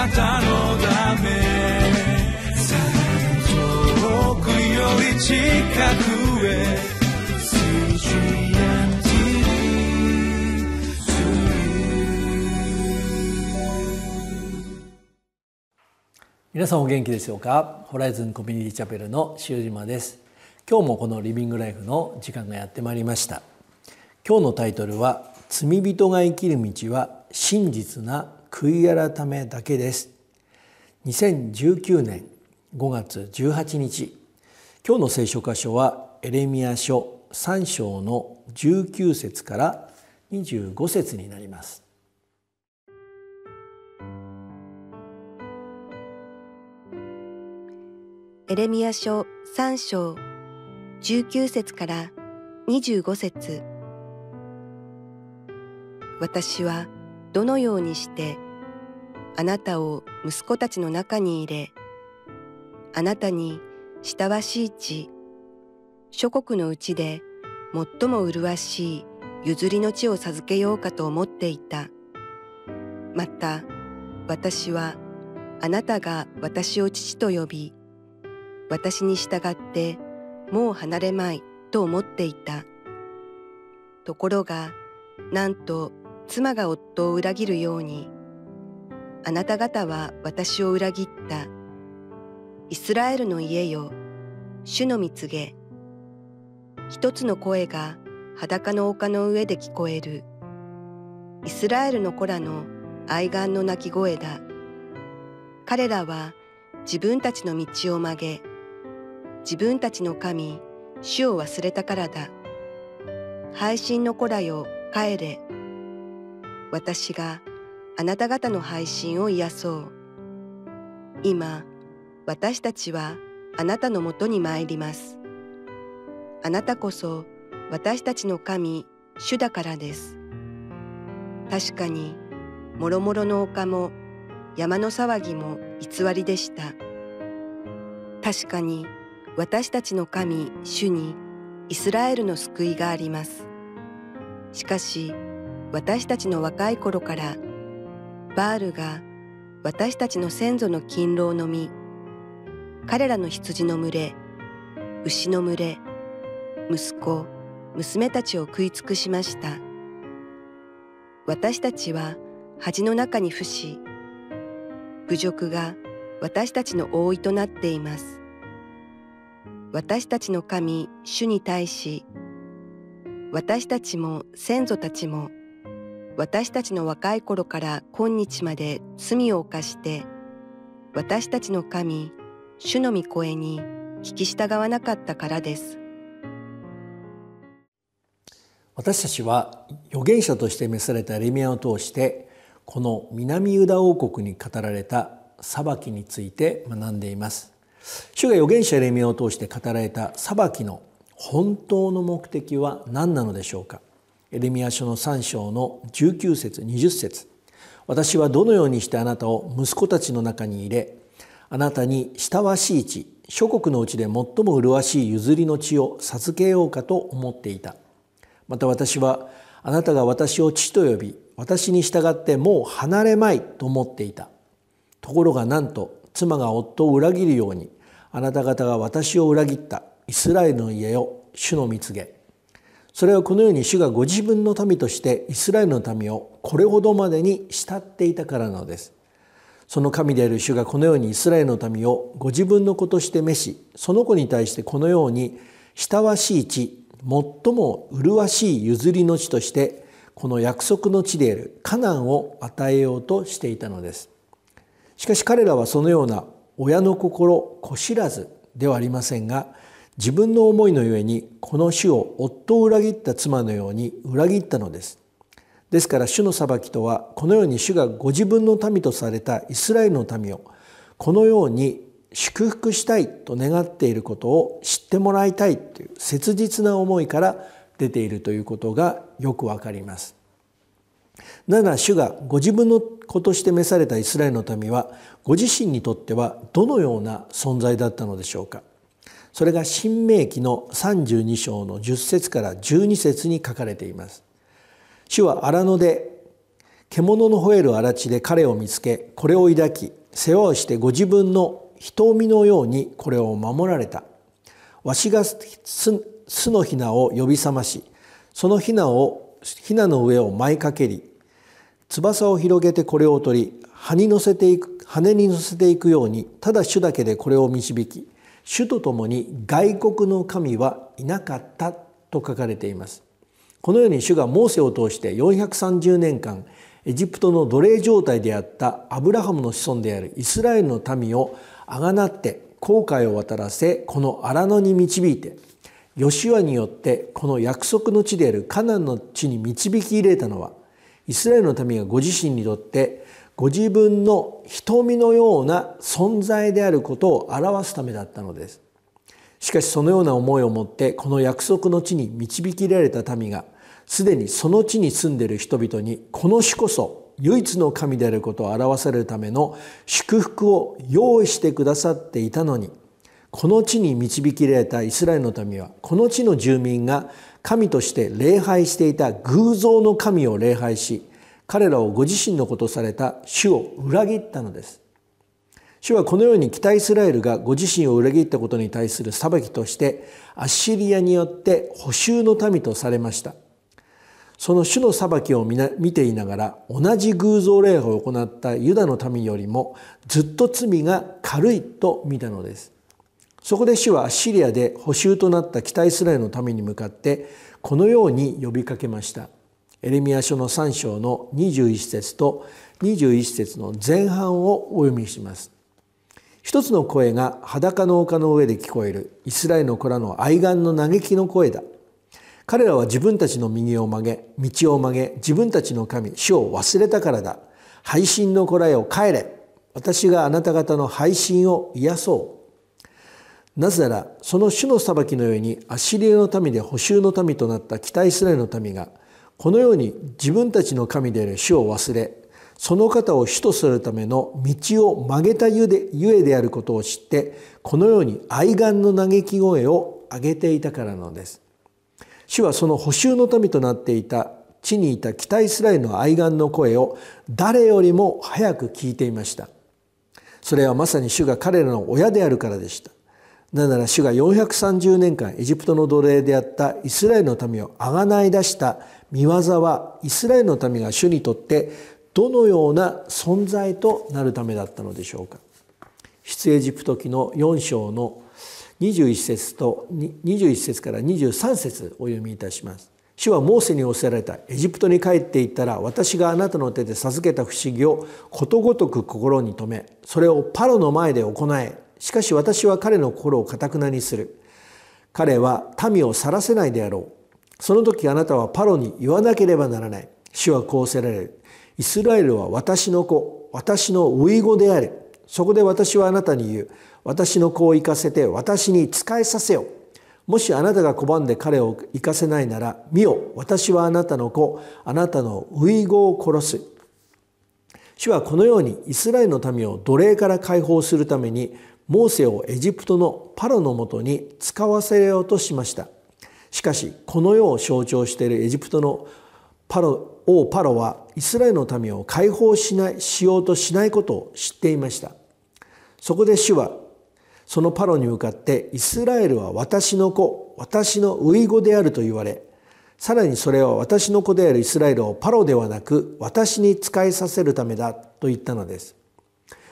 なたのため」「遠くより近くへ」皆さんお元気でしょうか。ホライズンコミュニティチャペルの塩島です。今日もこのリビングライフの時間がやってまいりました。今日のタイトルは罪人が生きる道は真実な悔い改めだけです。2019年5月18日今日の聖書箇所はエレミヤ書3章の19節から25節になります。エレミヤ書3章19節から25節。私はどのようにしてあなたを息子たちの中に入れ、あなたに慕わしい地、諸国のうちで最も麗しい譲りの地を授けようかと思っていた。また私はあなたが私を父と呼び、私に従ってもう離れまいと思っていた。ところがなんと妻が夫を裏切るように、あなた方は私を裏切った。イスラエルの家よ、主の御告げ、一つの声が裸の丘の上で聞こえる。イスラエルの子らの哀願の鳴き声だ。彼らは自分たちの道を曲げ、自分たちの神、主を忘れたからだ。背信の子らよ、帰れ。私があなた方の背信を癒そう。今、私たちはあなたのもとに参ります。あなたこそ私たちの神、主だからです。確かに、もろもろの丘も山の騒ぎも偽りでした。確かに私たちの神、主にイスラエルの救いがあります。しかし私たちの若い頃からバールが私たちの先祖の勤労の実、彼らの羊の群れ、牛の群れ、息子、娘たちを食い尽くしました。私たちは恥の中に伏し、侮辱が私たちの覆いとなっています。私たちの神、主に対し、私たちも先祖たちも、私たちの若い頃から今日まで罪を犯して、私たちの神、主の御声に聞き従わなかったからです。私たちは預言者として召されたエレミヤを通して、この南ユダ王国に語られた裁きについて学んでいます。主が預言者エレミヤを通して語られた裁きの本当の目的は何なのでしょうか。エレミヤ書の3章の19節20節。私はどのようにしてあなたを息子たちの中に入れ、あなたに慕わしい地、諸国のうちで最も麗しい譲りの地を授けようかと思っていた。また私はあなたが私を父と呼び、私に従ってもう離れまいと思っていた。ところがなんと妻が夫を裏切るように、あなた方が私を裏切った。イスラエルの家よ、主の御告げ。それはこのように主がご自分の民としてイスラエルの民をこれほどまでに慕っていたからなのです。その神である主がこのようにイスラエルの民をご自分の子として召し、その子に対してこのように慕わしい地、最も麗しい譲りの地としてこの約束の地であるカナンを与えようとしていたのです。しかし彼らはそのような親の心子知らずではありませんが、自分の思いのゆえにこの主を夫を裏切った妻のように裏切ったのです。ですから主の裁きとは、このように主がご自分の民とされたイスラエルの民をこのように祝福したいと願っていることを知ってもらいたいという切実な思いから出ているということがよくわかります。なら主がご自分の子として召されたイスラエルの民は、ご自身にとってはどのような存在だったのでしょうか。それが申命記の32章の10節から12節に書かれています。主は荒野で獣の吠える荒地で彼を見つけ、これを抱き、世話をしてご自分の瞳のようにこれを守られた。わしが巣のヒナを呼び覚まし、そのヒナの上を舞いかけり、翼を広げてこれを取り、羽に乗せていくように、ただ主だけでこれを導き、主と共に外国の神はいなかったと書かれています。このように主がモーセを通して430年間エジプトの奴隷状態であったアブラハムの子孫であるイスラエルの民をあがなって紅海を渡らせ、この荒野に導いてヨシュアによってこの約束の地であるカナンの地に導き入れたのは、イスラエルの民がご自身にとってご自分の瞳のような存在であることを表すためだったのです。しかしそのような思いを持ってこの約束の地に導きられた民が、すでにその地に住んでいる人々にこの主こそ唯一の神であることを表されるための祝福を用意してくださっていたのに、この地に導きられたイスラエルの民はこの地の住民が神として礼拝していた偶像の神を礼拝し、彼らをご自身のことされた主を裏切ったのです。主はこのように北イスラエルがご自身を裏切ったことに対する裁きとしてアッシリアによって捕囚の民とされました。その主の裁きを見ていながら、同じ偶像礼拝を行ったユダの民よりもずっと罪が軽いと見たのです。そこで主はアッシリアで捕囚となった北イスラエルの民に向かってこのように呼びかけました。エレミヤ書の3章の21節と21節の前半をお読みします。一つの声が裸の丘の上で聞こえる。イスラエルの子らの哀願の嘆きの声だ。彼らは自分たちの右を曲げ、道を曲げ、自分たちの神、主を忘れたからだ。背信の子らよ、帰れ。私があなた方の背信を癒そう。なぜなら、その主の裁きのようにアッシリアの民で捕囚の民となった北イスラエルの民が、このように自分たちの神である主を忘れ、その方を主とするための道を曲げたゆえであることを知って、このように哀願の嘆き声を上げていたからなのです。主はその捕囚の民となっていた地にいた北イスラエルの哀願の声を誰よりも早く聞いていました。それはまさに主が彼らの親であるからでした。なぜなら主が430年間エジプトの奴隷であったイスラエルの民を贖い出した御業は、イスラエルの民が主にとってどのような存在となるためだったのでしょうか。出エジプト記の4章の21節から23節お読みいたします。主はモーセに仰せられた。エジプトに帰っていったら、私があなたの手で授けた不思議をことごとく心に留め、それをパロの前で行え。しかし私は彼の心を堅くなにする。彼は民を去らせないであろう。その時あなたはパロに言わなければならない。主はこう仰せられる。イスラエルは私の子、私の遺語である。そこで私はあなたに言う。私の子を生かせて私に仕えさせよ。もしあなたが拒んで彼を生かせないなら、見よ、私はあなたの子、あなたの遺語を殺す。主はこのようにイスラエルの民を奴隷から解放するために、モーセをエジプトのパロのもとに使わせようとしました。しかし、この世を象徴しているエジプトの王パロはイスラエルの民を解放しようとしないことを知っていました。そこで主はそのパロに向かって、イスラエルは私の子、私の遺語であると言われ、さらにそれは私の子であるイスラエルをパロではなく私に仕えさせるためだと言ったのです。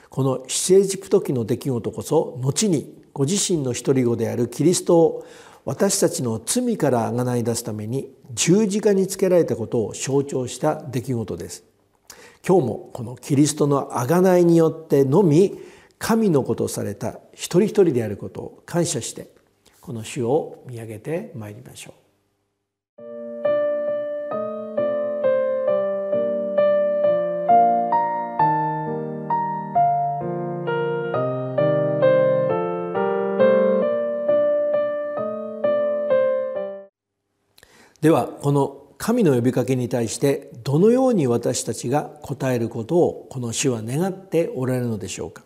この出エジプト記の出来事こそ、後にご自身の独り子であるキリストを私たちの罪から贖い出すために十字架につけられたことを象徴した出来事です。今日もこのキリストの贖いによってのみ神の子とされた一人一人であることを感謝して、この主を見上げてまいりましょう。ではこの神の呼びかけに対してどのように私たちが応えることをこの主は願っておられるのでしょうか。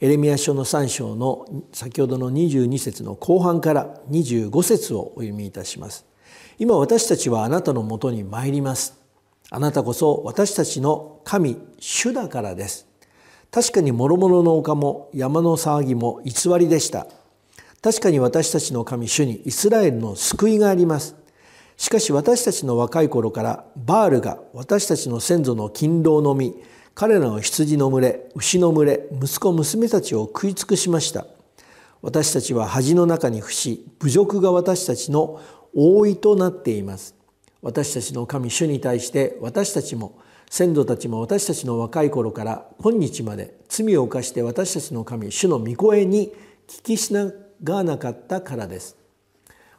エレミヤ書の3章の先ほどの22節の後半から25節をお読みいたします。今私たちはあなたのもとに参ります。あなたこそ私たちの神主だからです。確かに諸々の丘も山の騒ぎも偽りでした。確かに私たちの神主にイスラエルの救いがあります。しかし私たちの若い頃からバールが私たちの先祖の勤労の実、彼らの羊の群れ、牛の群れ、息子娘たちを食い尽くしました。私たちは恥の中に伏し、侮辱が私たちの覆いとなっています。私たちの神主に対して私たちも先祖たちも私たちの若い頃から今日まで罪を犯して私たちの神主の御声に聞き従わなかったからです。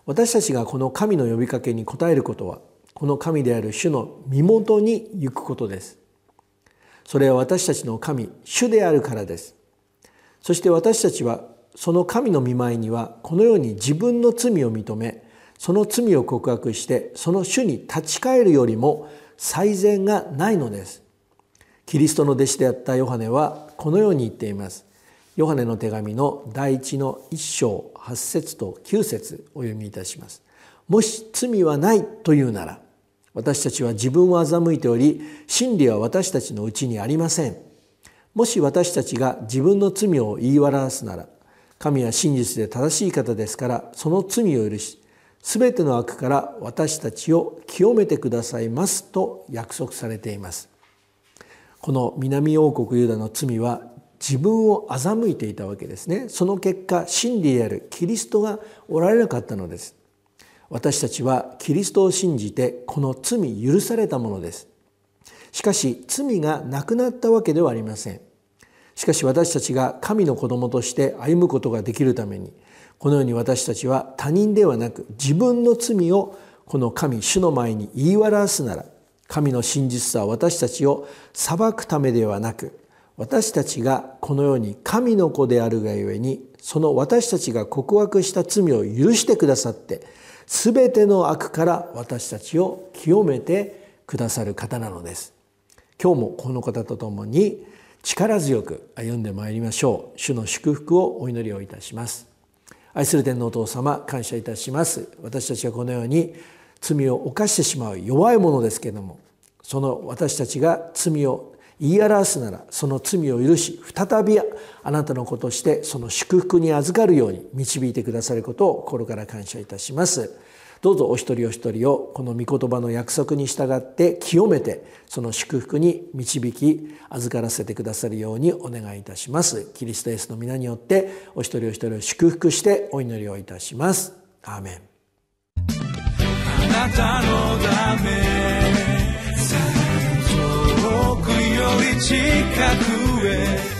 私たちがこの神の呼びかけに応えることは、この神である主の身元に行くことです。それは私たちの神、主であるからです。そして私たちはその神の御前にはこのように自分の罪を認め、その罪を告白してその主に立ち返るよりも最善がないのです。キリストの弟子であったヨハネはこのように言っています。ヨハネの手紙の第1の1章8節と9節お読みいたします。もし罪はないというなら、私たちは自分を欺いており、真理は私たちのうちにありません。もし私たちが自分の罪を言い表すなら、神は真実で正しい方ですから、その罪を許し、すべての悪から私たちを清めてくださいますと約束されています。この南王国ユダの罪は自分を欺いていたわけですね。その結果、真理であるキリストがおられなかったのです。私たちはキリストを信じてこの罪許されたものです。しかし罪がなくなったわけではありません。しかし私たちが神の子供として歩むことができるために、このように私たちは他人ではなく自分の罪をこの神主の前に言い表すなら、神の真実さは私たちを裁くためではなく、私たちがこのように神の子であるがゆえに、その私たちが告白した罪を許してくださって、すべての悪から私たちを清めてくださる方なのです。今日もこの方と共に力強く歩んでまいりましょう。主の祝福をお祈りをいたします。愛する天皇お父様、感謝いたします。私たちはこのように罪を犯してしまう弱いものですけれども、その私たちが罪を言い表すなら、その罪を許し、再びあなたの子としてその祝福に預かるように導いてくださることを心から感謝いたします。どうぞお一人お一人をこの御言葉の約束に従って清めて、その祝福に導き預からせてくださるようにお願いいたします。キリストイエスの皆によってお一人お一人を祝福してお祈りをいたします。アーメン。あなたのためより近くへ